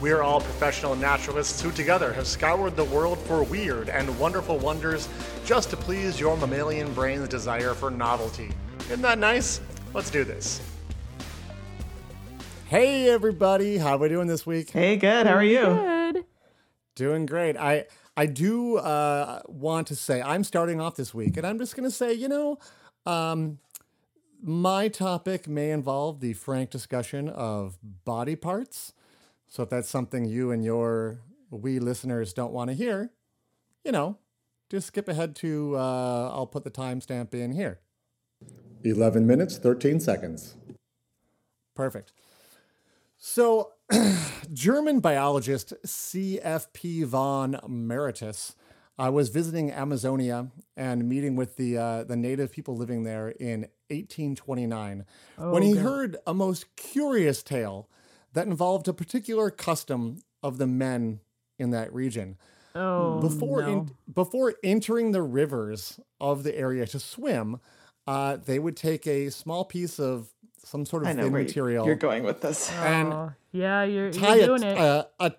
We are all professional naturalists who together have scoured the world for weird and wonderful wonders just to please your mammalian brain's desire for novelty. Isn't that nice? Let's do this. Hey, everybody. How are we doing this week? Hey, good. How are you? Good. Doing great. I do want to say I'm starting off this week, and I'm just going to say, my topic may involve the frank discussion of body parts. So if that's something you and your wee listeners don't want to hear, just skip ahead to, I'll put the timestamp in here. 11 minutes, 13 seconds. Perfect. So German biologist C.F.P. von Meritus was visiting Amazonia and meeting with the native people living there in 1829 when he heard a most curious tale that involved a particular custom of the men in that region. Before entering the rivers of the area to swim, they would take a small piece of some sort of thin material. You're going with this. And you're doing it. A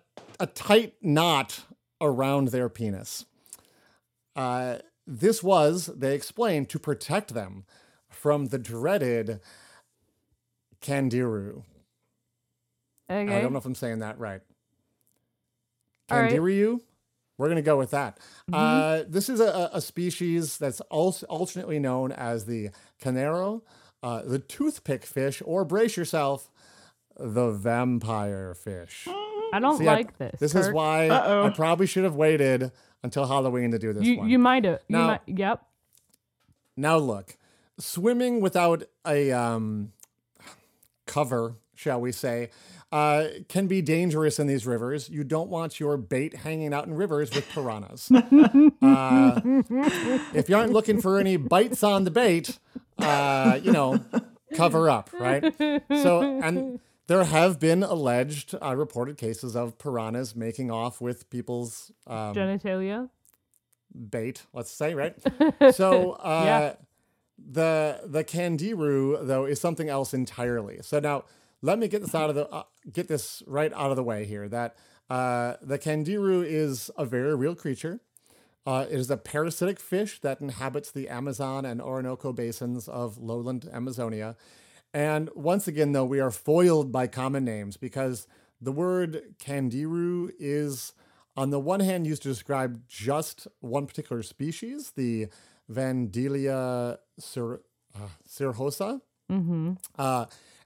tight knot around their penis. This was, they explained, to protect them from the dreaded candiru. Okay. I don't know if I'm saying that right. Candiru? We're going to go with that. Mm-hmm. This is a species that's also alternately known as the canero, the toothpick fish, or brace yourself, the vampire fish. I don't this. This is why I probably should have waited until Halloween to do this one. You might have. Yep. Now look, swimming without a cover, shall we say, can be dangerous in these rivers. You don't want your bait hanging out in rivers with piranhas. If you aren't looking for any bites on the bait, cover up, right? So, and there have been alleged reported cases of piranhas making off with people's genitalia, bait, let's say, right? So, the candiru, though, is something else entirely. So now, let me get this right out of the way here. That the candiru is a very real creature. It is a parasitic fish that inhabits the Amazon and Orinoco basins of lowland Amazonia. And once again, though, we are foiled by common names because the word candiru is, on the one hand, used to describe just one particular species, the Vandellia cirrhosa. Mm-hmm.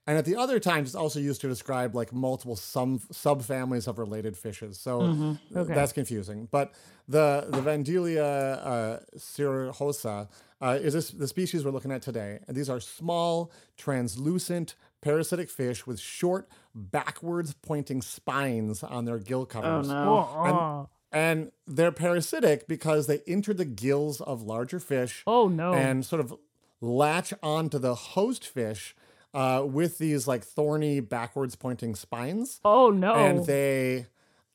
And at the other times, it's also used to describe like multiple subfamilies of related fishes. So that's confusing. But the Vandellia cirrhosa is the species we're looking at today. And these are small, translucent, parasitic fish with short, backwards-pointing spines on their gill covers. Oh, no. And they're parasitic because they enter the gills of larger fish. Oh, no. And sort of latch onto the host fish with these like thorny backwards pointing spines. Oh no. And they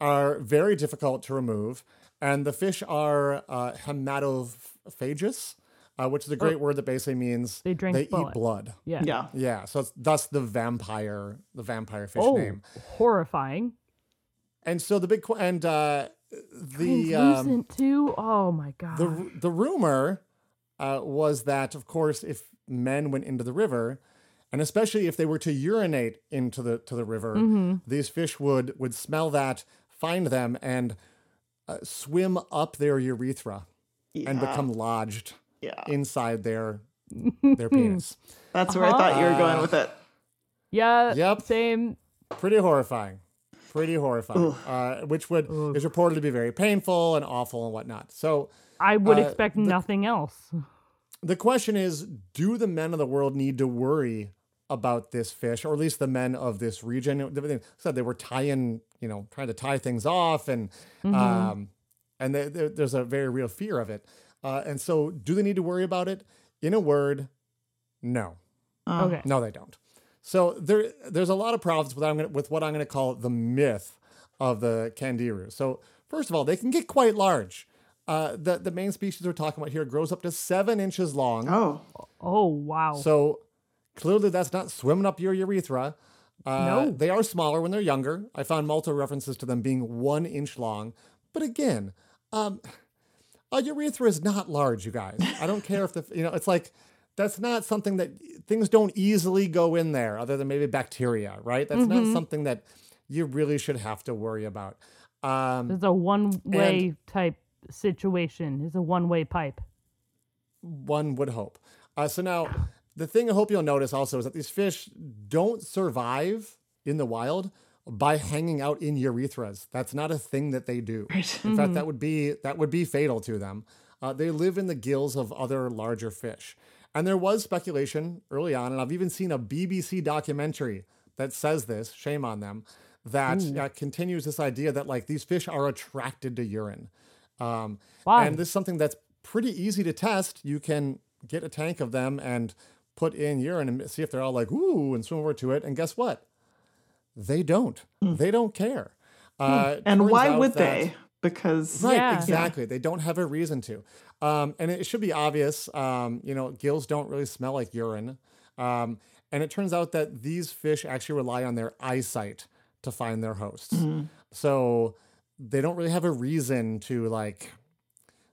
are very difficult to remove. And the fish are hematophagous, which is a great word that basically means they eat blood. Yeah. So that's the vampire fish name. Horrifying. And so translucent too. Oh my God. The rumor was that, of course, if men went into the river, and especially if they were to urinate into the river, these fish would smell that, find them, and swim up their urethra and become lodged inside their penis. That's where I thought you were going with it. Yeah. Yep. Same. Pretty horrifying. Which is reported to be very painful and awful and whatnot. So I would expect nothing else. The question is, do the men of the world need to worry about this fish, or at least the men of this region? They said they were trying to tie things off, and there's a very real fear of it. And so do they need to worry about it? In a word, no. Okay. No, they don't. So there's a lot of problems with what I'm going to call the myth of the candiru. So first of all, they can get quite large. The main species we're talking about here grows up to 7 inches long. Oh, wow. So clearly that's not swimming up your urethra. No. They are smaller when they're younger. I found multiple references to them being 1 inch long. But again, a urethra is not large, you guys. I don't care if it's like, that's not something that things don't easily go in there other than maybe bacteria, right? That's not something that you really should have to worry about. It's a one-way type situation. It's a one-way pipe. One would hope. So now the thing I hope you'll notice also is that these fish don't survive in the wild by hanging out in urethras. That's not a thing that they do. Right. In fact, that would be fatal to them. They live in the gills of other larger fish. And there was speculation early on, and I've even seen a BBC documentary that says this, shame on them, that continues this idea that like these fish are attracted to urine. Wow. And this is something that's pretty easy to test. You can get a tank of them and put in urine and see if they're all like, ooh, and swim over to it. And guess what? They don't. They don't care. And why would they? Because they don't have a reason to, and it should be obvious. Gills don't really smell like urine, and it turns out that these fish actually rely on their eyesight to find their hosts. So they don't really have a reason to like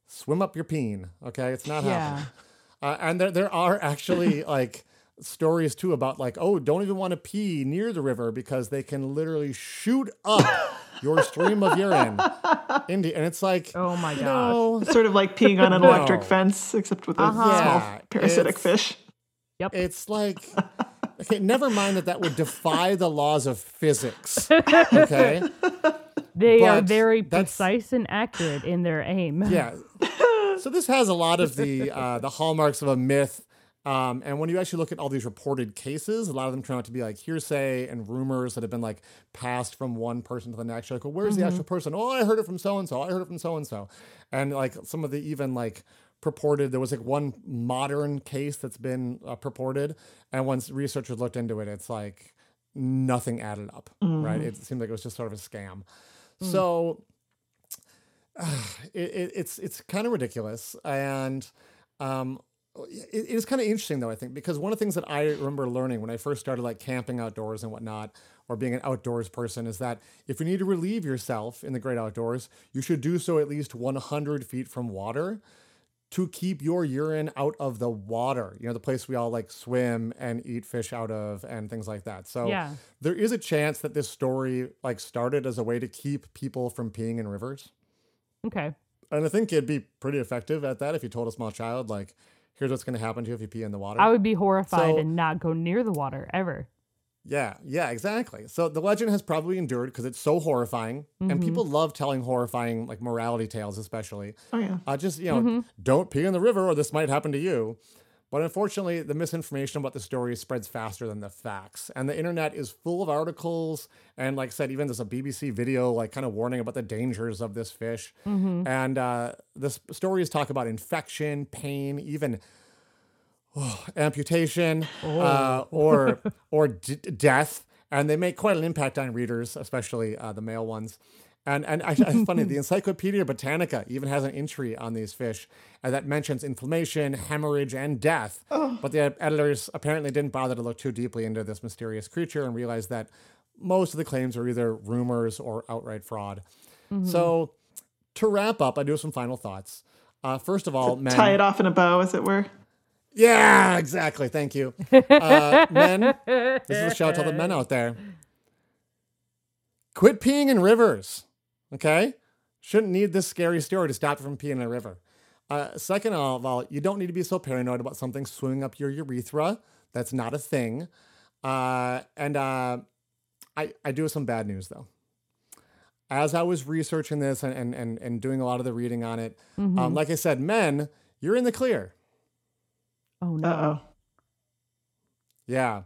swim up your peen. Okay, it's not happening. And there are actually like stories too about like, oh, don't even want to pee near the river because they can literally shoot up your stream of urine. And it's like, oh my God. No. It's sort of like peeing on an electric fence, except with a small parasitic fish. Yep. It's like, okay, never mind that would defy the laws of physics. Okay. They are very precise and accurate in their aim. Yeah. So this has a lot of the hallmarks of a myth. And when you actually look at all these reported cases, a lot of them turn out to be like hearsay and rumors that have been like passed from one person to the next. You're like, well, where's the actual person? Oh, I heard it from so-and-so. I heard it from so-and-so. And like some of the even like purported, there was like one modern case that's been purported. And once researchers looked into it, it's like nothing added up, right? It seemed like it was just sort of a scam. So it's kind of ridiculous. And, it is kind of interesting, though, I think, because one of the things that I remember learning when I first started like camping outdoors and whatnot, or being an outdoors person, is that if you need to relieve yourself in the great outdoors, you should do so at least 100 feet from water to keep your urine out of the water. You know, the place we all like swim and eat fish out of and things like that. So there is a chance that this story like started as a way to keep people from peeing in rivers. Okay. And I think it'd be pretty effective at that if you told a small child, like, here's what's going to happen to you if you pee in the water. I would be horrified and not go near the water ever. Yeah, exactly. So the legend has probably endured because it's so horrifying. And people love telling horrifying, like, morality tales especially. Oh, yeah. Don't pee in the river or this might happen to you. But unfortunately, the misinformation about the story spreads faster than the facts. And the internet is full of articles. And like I said, even there's a BBC video, like kind of warning about the dangers of this fish. And the stories talk about infection, pain, even amputation or death. And they make quite an impact on readers, especially the male ones. And it's funny, the Encyclopedia Britannica even has an entry on these fish that mentions inflammation, hemorrhage, and death. Oh. But the editors apparently didn't bother to look too deeply into this mysterious creature and realized that most of the claims are either rumors or outright fraud. So to wrap up, I do have some final thoughts. First of all, men... Tie it off in a bow, as it were. Yeah, exactly. Thank you. Men, this is a shout out to all the men out there. Quit peeing in rivers. Okay? Shouldn't need this scary story to stop you from peeing in a river. Second of all, you don't need to be so paranoid about something swimming up your urethra. That's not a thing. I do have some bad news, though. As I was researching this and doing a lot of the reading on it, like I said, men, you're in the clear. Oh, no. Uh-oh. Yeah.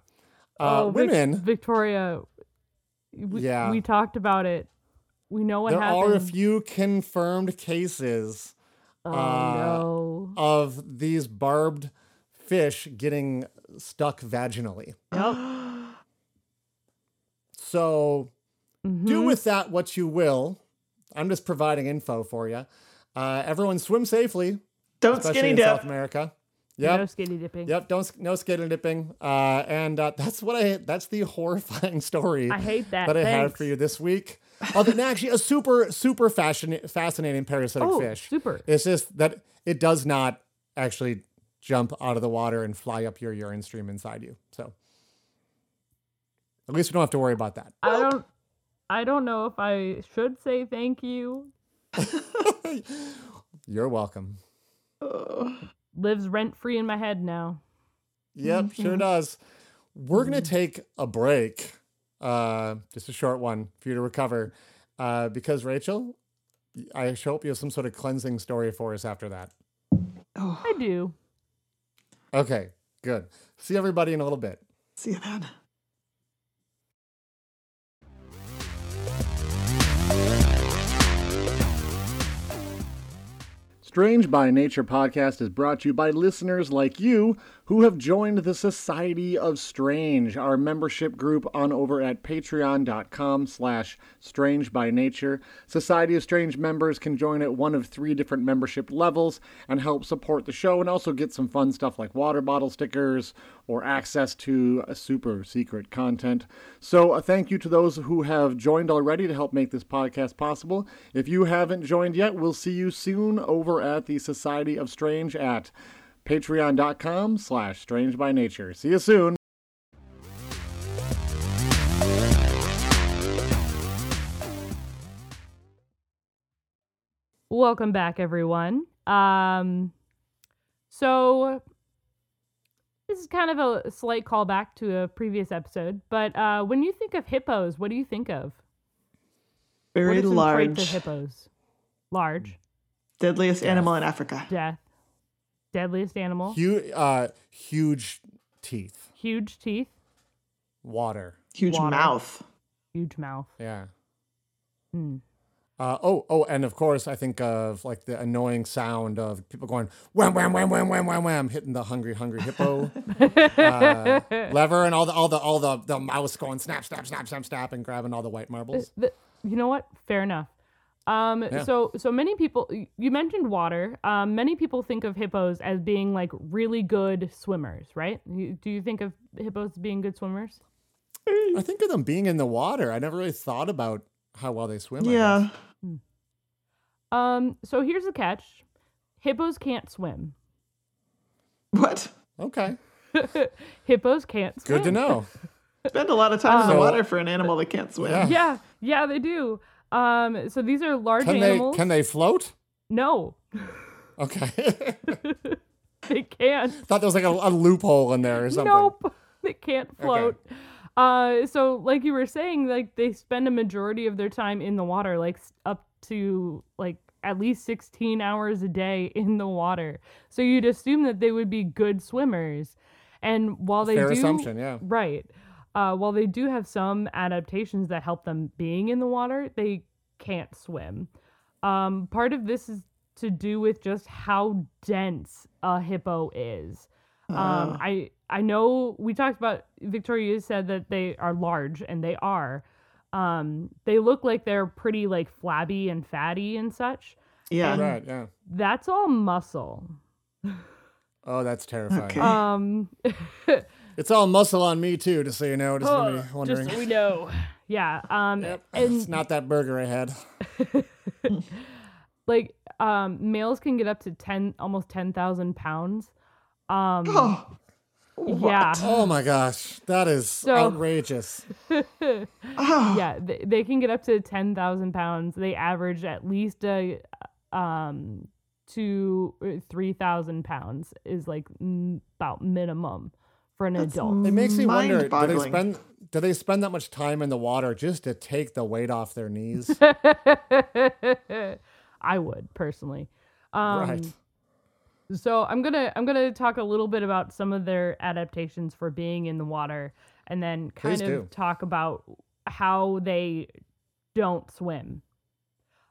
Women. Victoria... We talked about it. We know what happened. There are a few confirmed cases Oh, no. Of these barbed fish getting stuck vaginally. Yep. So do with that what you will. I'm just providing info for you. Everyone swim safely. Don't skinny dip. South America. Yep. No skinny dipping. Yep. No skinny dipping. And that's the horrifying story. I hate that. I had for you this week. Other than actually a super, super fascinating parasitic fish. Super. It's just that it does not actually jump out of the water and fly up your urine stream inside you. So at least we don't have to worry about that. I don't know if I should say thank you. You're welcome. Lives rent-free in my head now. Yep, sure does. We're going to take a break, just a short one for you to recover, because, Rachel, I hope you have some sort of cleansing story for us after that. Oh, I do. Okay, good. See everybody in a little bit. See you then. Strange by Nature podcast is brought to you by listeners like you who have joined the Society of Strange, our membership group on over at patreon.com/strangebynature. Society of Strange members can join at one of three different membership levels and help support the show and also get some fun stuff like water bottle stickers or access to super secret content. So a thank you to those who have joined already to help make this podcast possible. If you haven't joined yet, we'll see you soon over at the Society of Strange at patreon.com/strangebynature. See you soon. Welcome back, everyone. So this is kind of a slight callback to a previous episode, but when you think of hippos, what do you think of? Very large. Traits of hippos? Large. Deadliest animal in Africa. Death. Deadliest animal. Huge teeth. Huge teeth. Water. Huge mouth. Huge mouth. Yeah. Mm. And of course, I think of like the annoying sound of people going wham wham wham wham wham wham wham, hitting the hungry hippo lever, and all the mouse going snap snap snap snap snap and grabbing all the white marbles. You know what? Fair enough. Yeah. So many people, you mentioned water. Many people think of hippos as being like really good swimmers, right? Do you think of hippos being good swimmers? I think of them being in the water. I never really thought about how well they swim. Yeah. So here's the catch. Hippos can't swim. What? Okay. Hippos can't swim. Good to know. Spend a lot of time in the water for an animal that can't swim. Yeah, they do. So these are large animals. Can they float? No. Okay. They can't. Thought there was like a loophole in there or something. Nope. They can't float. Okay. So like you were saying, like they spend a majority of their time in the water, like up to like at least 16 hours a day in the water. So you'd assume that they would be good swimmers. And while they fair assumption, yeah. Right. While they do have some adaptations that help them being in the water, they can't swim. Part of this is to do with just how dense a hippo is. I know we talked about, Victoria said that they are large, and they are. They look like they're pretty like flabby and fatty and such. Yeah, and right. Yeah, that's all muscle. Oh, that's terrifying. Okay. It's all muscle on me, too, just so you know. Just wondering. Just so we know. Yeah. Yep. And it's not that burger I had. Like, males can get up to almost 10,000 pounds. Yeah. Oh, my gosh. That is outrageous. Yeah, they can get up to 10,000 pounds. They average at least 2,000 to 3,000 pounds is, like, about minimum. For an adult. It makes me wonder, do they spend that much time in the water just to take the weight off their knees? I would personally. Right. So I'm gonna talk a little bit about some of their adaptations for being in the water, and then talk about how they don't swim.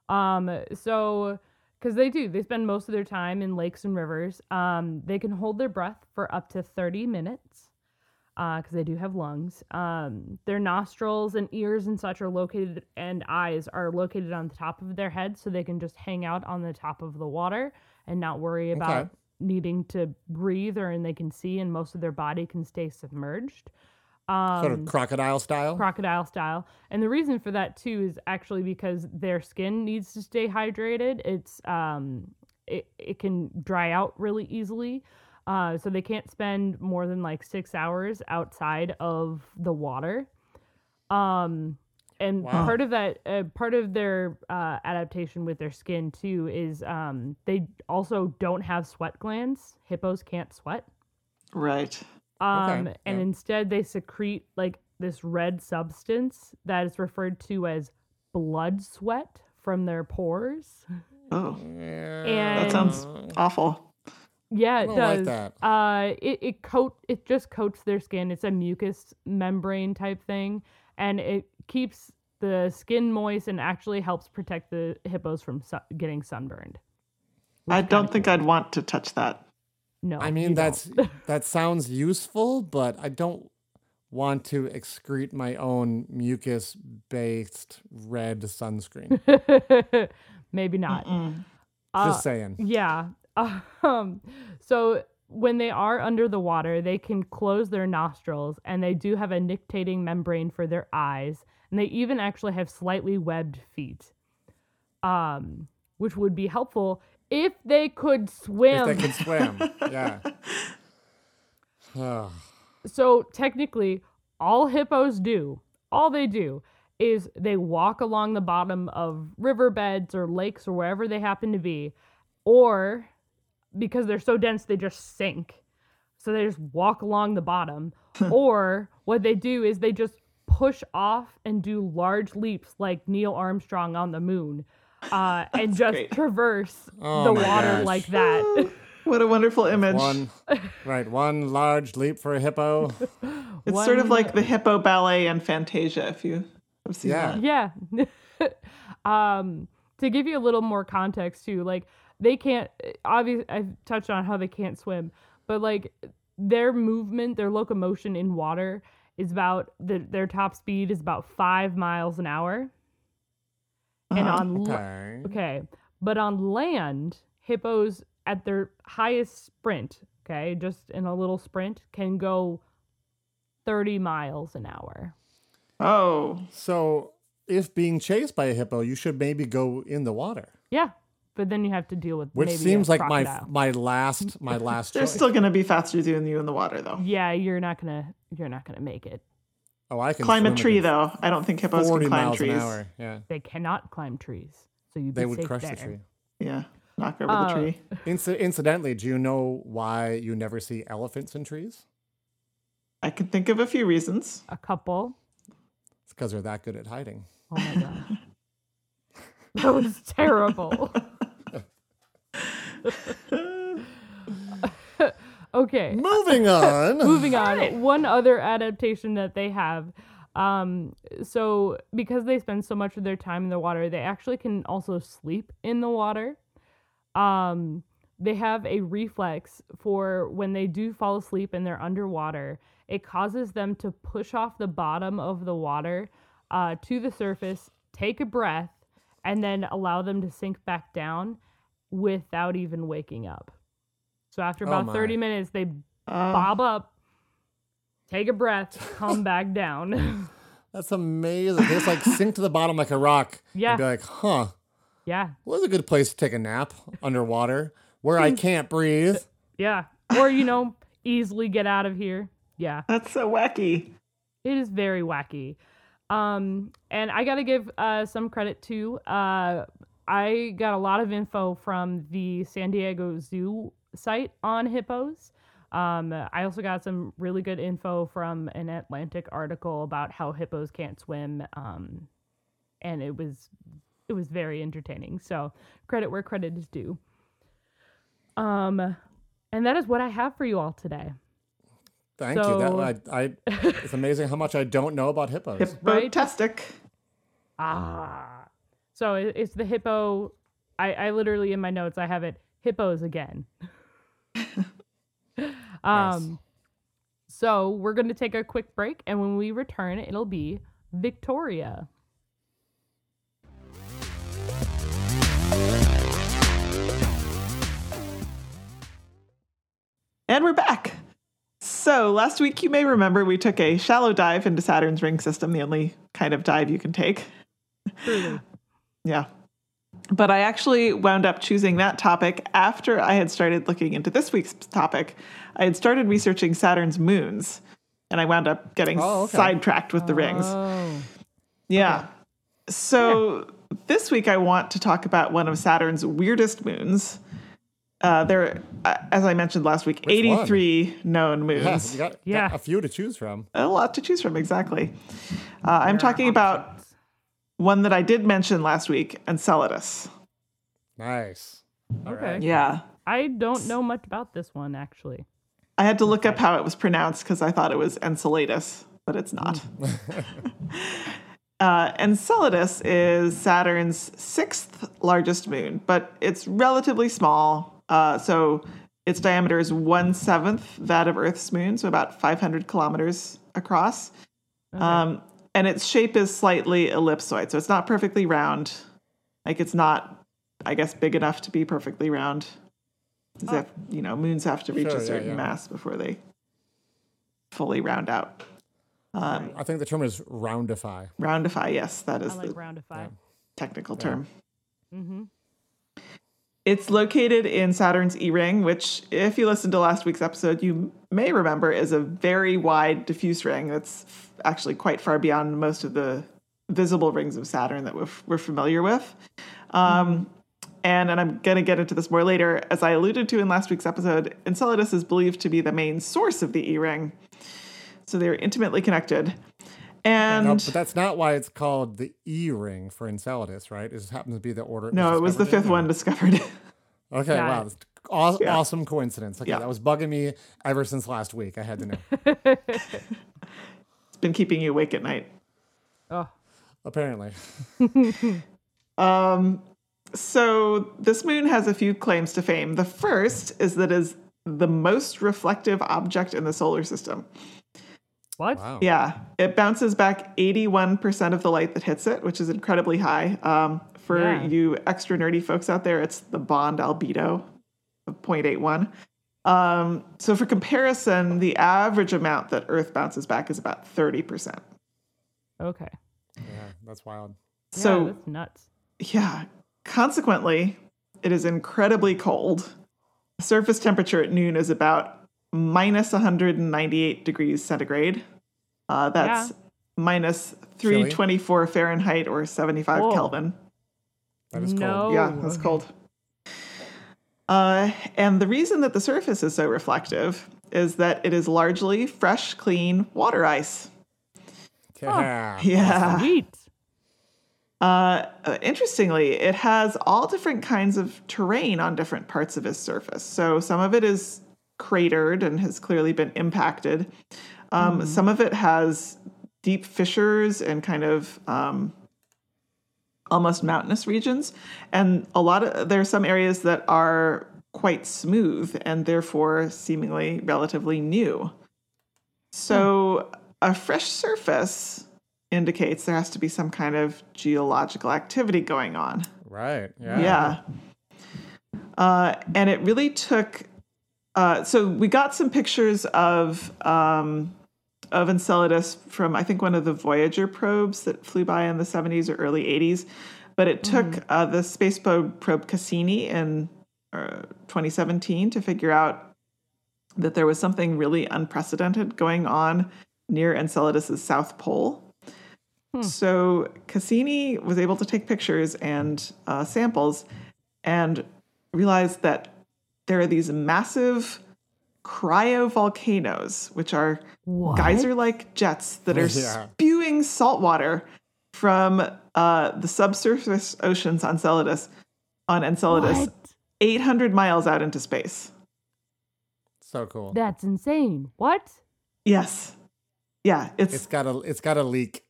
So Because they do. They spend most of their time in lakes and rivers. They can hold their breath for up to 30 minutes because they do have lungs. Their nostrils and ears and such are located, and eyes are located on the top of their head, so they can just hang out on the top of the water and not worry about needing to breathe, and they can see, and most of their body can stay submerged. Sort of crocodile style? Crocodile style. And the reason for that, too, is actually because their skin needs to stay hydrated. It's it can dry out really easily. So they can't spend more than, 6 hours outside of the water. And part of that, part of their adaptation with their skin, too, is they also don't have sweat glands. Hippos can't sweat. Right. And instead they secrete this red substance that is referred to as blood sweat from their pores. Oh, and that sounds awful. Yeah, it does. Like that. It just coats their skin. It's a mucus membrane type thing, and it keeps the skin moist and actually helps protect the hippos from getting sunburned. I don't think I'd want to touch that. No, I mean, that sounds useful, but I don't want to excrete my own mucus-based red sunscreen. Maybe not. Just saying. Yeah. So when they are under the water, they can close their nostrils, and they do have a nictitating membrane for their eyes, and they even actually have slightly webbed feet, which would be helpful if they could swim. If they could swim, yeah. So technically, all hippos do, all they do, is they walk along the bottom of riverbeds or lakes or wherever they happen to be, or because they're so dense, they just sink. So they just walk along the bottom. Or what they do is they just push off and do large leaps like Neil Armstrong on the moon. And just traverse the water like that. What a wonderful image. One large leap for a hippo. It's sort of like the hippo ballet and Fantasia, if you have seen that. Yeah. To give you a little more context, too, they can't, obviously, I've touched on how they can't swim, but, their movement, their locomotion in water is about, their top speed is about 5 miles an hour. And but on land, hippos at their highest sprint, just in a little sprint, can go 30 miles an hour. Oh, so if being chased by a hippo, you should maybe go in the water. Yeah, but then you have to deal with which maybe seems like crocodile. my last. They're choice. Still going to be faster than you in the water, though. Yeah, you're not gonna make it. Oh, I can climb a tree though. I don't think hippos can climb trees. 40 miles an hour. Yeah. They cannot climb trees, so they would crush the tree. Yeah, knock over the tree. Incidentally, do you know why you never see elephants in trees? I can think of a few reasons. A couple. It's because they're that good at hiding. Oh my god, that was terrible. Okay. Moving on. One other adaptation that they have. So because they spend so much of their time in the water, they actually can also sleep in the water. They have a reflex for when they do fall asleep and they're underwater. It causes them to push off the bottom of the water to the surface, take a breath, and then allow them to sink back down without even waking up. So after about 30 minutes, they bob up, take a breath, come back down. That's amazing. They just sink to the bottom like a rock. Yeah. And be like, huh. Yeah. Well, that's a good place to take a nap underwater where I can't breathe. Yeah. Or, easily get out of here. Yeah. That's so wacky. It is very wacky. And I got to give some credit to, I got a lot of info from the San Diego Zoo site on hippos. I also got some really good info from an Atlantic article about how hippos can't swim, and it was very entertaining. So credit where credit is due. And that is what I have for you all today. Thank you. It's amazing how much I don't know about hippos. Hippotastic. It's the hippo I literally in my notes I have it hippos again. Nice. So we're going to take a quick break, and when we return, it'll be Victoria. And we're back. So last week, you may remember, we took a shallow dive into Saturn's ring system, the only kind of dive you can take. Really? Yeah. But I actually wound up choosing that topic after I had started looking into this week's topic. I had started researching Saturn's moons, and I wound up getting sidetracked with the rings. Yeah. Okay. So this week I want to talk about one of Saturn's weirdest moons. There, as I mentioned last week, which 83 one? Known moons. Yes, you got a few to choose from. A lot to choose from, exactly. I'm talking about one that I did mention last week, Enceladus. Nice. Okay. Right. Yeah. I don't know much about this one, actually. I had to look up how it was pronounced because I thought it was Enceladus, but it's not. Enceladus is Saturn's sixth largest moon, but it's relatively small. So its diameter is 1/7 that of Earth's moon, so about 500 kilometers across. Okay. And its shape is slightly ellipsoid, so it's not perfectly round. Like, it's not, I guess, big enough to be perfectly round. Moons have to reach a certain mass before they fully round out. I think the term is roundify. Roundify, yes, that is the roundify technical term. Mm-hmm. It's located in Saturn's E-ring, which, if you listened to last week's episode, you may remember is a very wide diffuse ring that's actually quite far beyond most of the visible rings of Saturn that we're familiar with. And I'm going to get into this more later. As I alluded to in last week's episode, Enceladus is believed to be the main source of the E-ring. So they're intimately connected. But that's not why it's called the E-ring for Enceladus, right? It just happens to be the order. No, it was the fifth one discovered. Okay, wow. That's awesome coincidence. Okay, that was bugging me ever since last week. I had to know. It's been keeping you awake at night. Oh. Apparently. So this moon has a few claims to fame. The first is that it is the most reflective object in the solar system. What? Wow. Yeah. It bounces back 81% of the light that hits it, which is incredibly high. For you extra nerdy folks out there, it's the Bond albedo of 0.81. So for comparison, the average amount that Earth bounces back is about 30%. Okay. Yeah, that's wild. So that's nuts. Yeah. Consequently, it is incredibly cold. Surface temperature at noon is about minus 198 degrees centigrade. That's minus 324 Fahrenheit or 75 Kelvin. That is cold. Yeah, that's cold. And the reason that the surface is so reflective is that it is largely fresh, clean water ice. Yeah. Yeah. Sweet. Interestingly, it has all different kinds of terrain on different parts of its surface. So some of it is cratered and has clearly been impacted. Some of it has deep fissures and kind of almost mountainous regions. And there are some areas that are quite smooth and therefore seemingly relatively new. So a fresh surface indicates there has to be some kind of geological activity going on. Right. Yeah. And it really took... so we got some pictures of Enceladus from, I think, one of the Voyager probes that flew by in the 70s or early 80s. But it took the space probe Cassini in 2017 to figure out that there was something really unprecedented going on near Enceladus's south pole. So Cassini was able to take pictures and samples and realized that there are these massive cryovolcanoes, which are geyser-like jets that are spewing salt water from the subsurface oceans on Enceladus, 800 miles out into space. So cool. That's insane. What? Yes. Yeah. It's got a leak.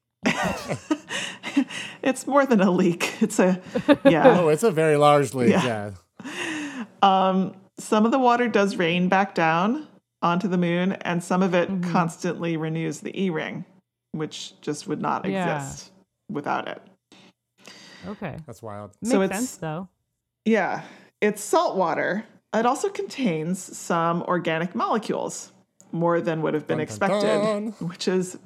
It's more than a leak. It's a, yeah. Oh, it's a very large leak, yeah. Some of the water does rain back down onto the moon, and some of it constantly renews the E-ring, which just would not exist without it. Okay. That's wild. Makes sense, though. Yeah. It's salt water. It also contains some organic molecules, more than would have been expected, which is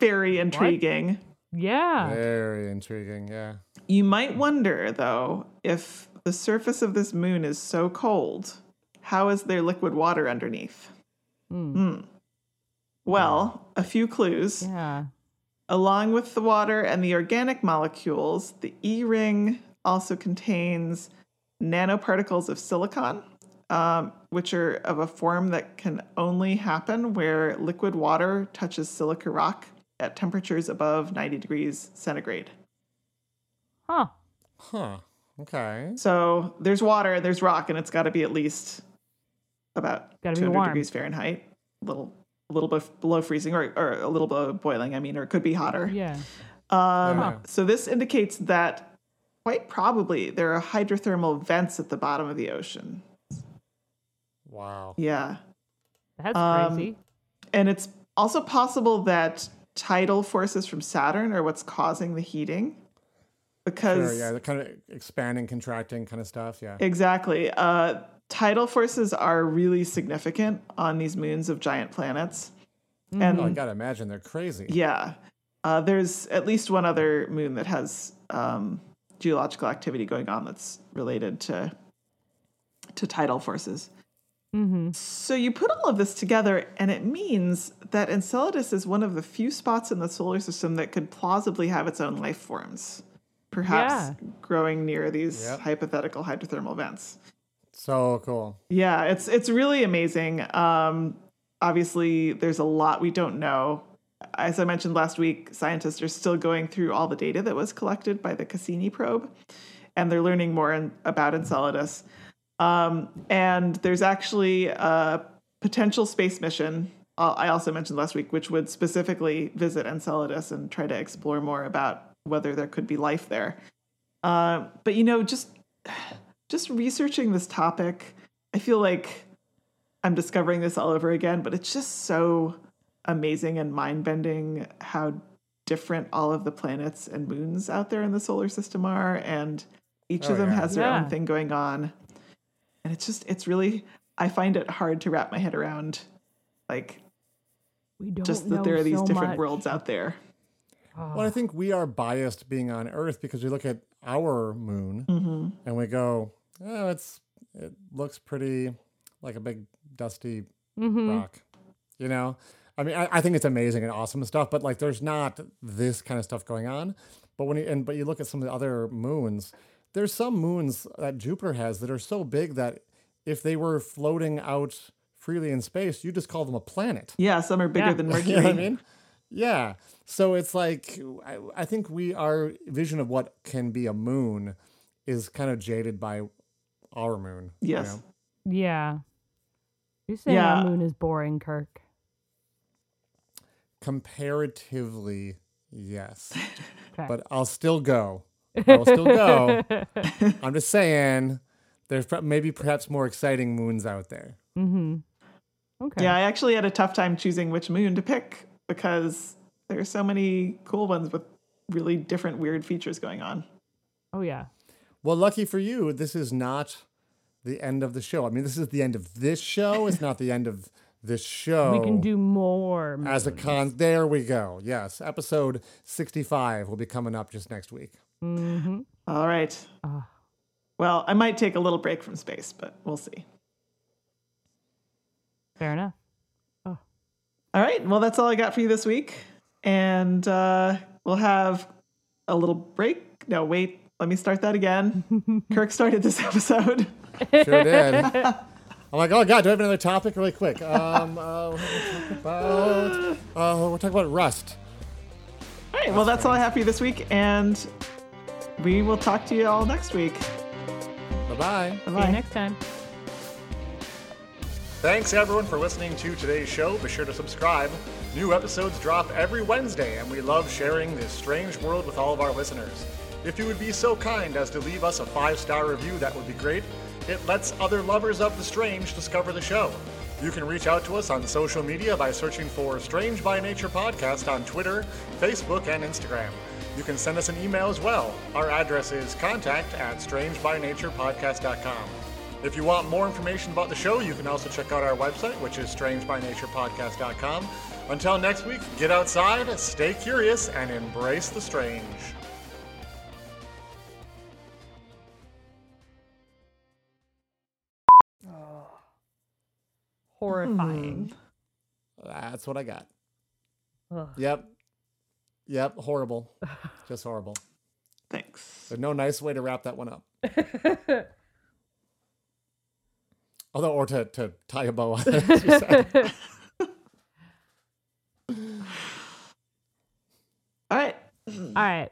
very intriguing. What? Yeah. Very intriguing, yeah. You might wonder, though, if the surface of this moon is so cold, how is there liquid water underneath? Well, a few clues. Yeah. Along with the water and the organic molecules, the E-ring also contains nanoparticles of silicon, which are of a form that can only happen where liquid water touches silica rock at temperatures above 90 degrees centigrade. Huh. Okay. So there's water, there's rock, and it's got to be at least about 200 degrees Fahrenheit, a little bit below freezing or a little below boiling, or it could be hotter. Yeah. So this indicates that quite probably there are hydrothermal vents at the bottom of the ocean. Wow. Yeah. That's crazy. And it's also possible that tidal forces from Saturn are what's causing the heating. Because the kind of expanding, contracting kind of stuff. Yeah. Exactly. Tidal forces are really significant on these moons of giant planets. And I gotta imagine they're crazy. Yeah. There's at least one other moon that has geological activity going on that's related to tidal forces. Mm-hmm. So you put all of this together, and it means that Enceladus is one of the few spots in the solar system that could plausibly have its own life forms, perhaps growing near these hypothetical hydrothermal vents. So cool. Yeah, it's really amazing. Obviously, there's a lot we don't know. As I mentioned last week, scientists are still going through all the data that was collected by the Cassini probe, and they're learning more about Enceladus. And there's actually a potential space mission, I also mentioned last week, which would specifically visit Enceladus and try to explore more about whether there could be life there. But, just researching this topic, I feel like I'm discovering this all over again, but it's just so amazing and mind-bending how different all of the planets and moons out there in the solar system are, and each of them has their own thing going on. And it's really, I find it hard to wrap my head around, that there are these different worlds out there. Well, I think we are biased being on Earth because we look at our moon and we go, it looks pretty like a big dusty rock, I think it's amazing and awesome and stuff, but there's not this kind of stuff going on. But but you look at some of the other moons, there's some moons that Jupiter has that are so big that if they were floating out freely in space, you just call them a planet. Yeah, some are bigger than Mercury. You know what I mean? Yeah. So it's I think our vision of what can be a moon is kind of jaded by our moon. Yes. You know? Yeah. You say our moon is boring, Kirk. Comparatively, yes. Okay. But I'll still go. I'm just saying there's perhaps more exciting moons out there. Mm-hmm. Okay. Yeah, I actually had a tough time choosing which moon to pick because there are so many cool ones with really different weird features going on. Oh, yeah. Well, lucky for you, this is not the end of the show. This is the end of this show. It's not the end of this show. We can do more movies. There we go. Yes. Episode 65 will be coming up just next week. Mm-hmm. All right. Well, I might take a little break from space, but we'll see. Fair enough. All right. Well, that's all I got for you this week. And we'll have a little break. No, wait. Let me start that again. Kirk started this episode. Sure did. I'm like, oh, God, do I have another topic? Really quick. We'll talk about rust. All right. Well, that's all I have for you this week. And we will talk to you all next week. Bye-bye. See you next time. Thanks everyone for listening to today's show. Be sure to subscribe. New episodes drop every Wednesday, and we love sharing this strange world with all of our listeners. If you would be so kind as to leave us a 5-star review, that would be great. It lets other lovers of the strange discover the show. You can reach out to us on social media by searching for Strange by Nature Podcast on Twitter, Facebook, and Instagram. You can send us an email as well. Our address is contact@strangebynaturepodcast.com. If you want more information about the show, you can also check out our website, which is strangebynaturepodcast.com. Until next week, get outside, stay curious, and embrace the strange. Horrifying. That's what I got. Ugh. Yep. Horrible. Just horrible. Thanks. There's no nice way to wrap that one up. Although, or to tie a bow on it, as you said. All right.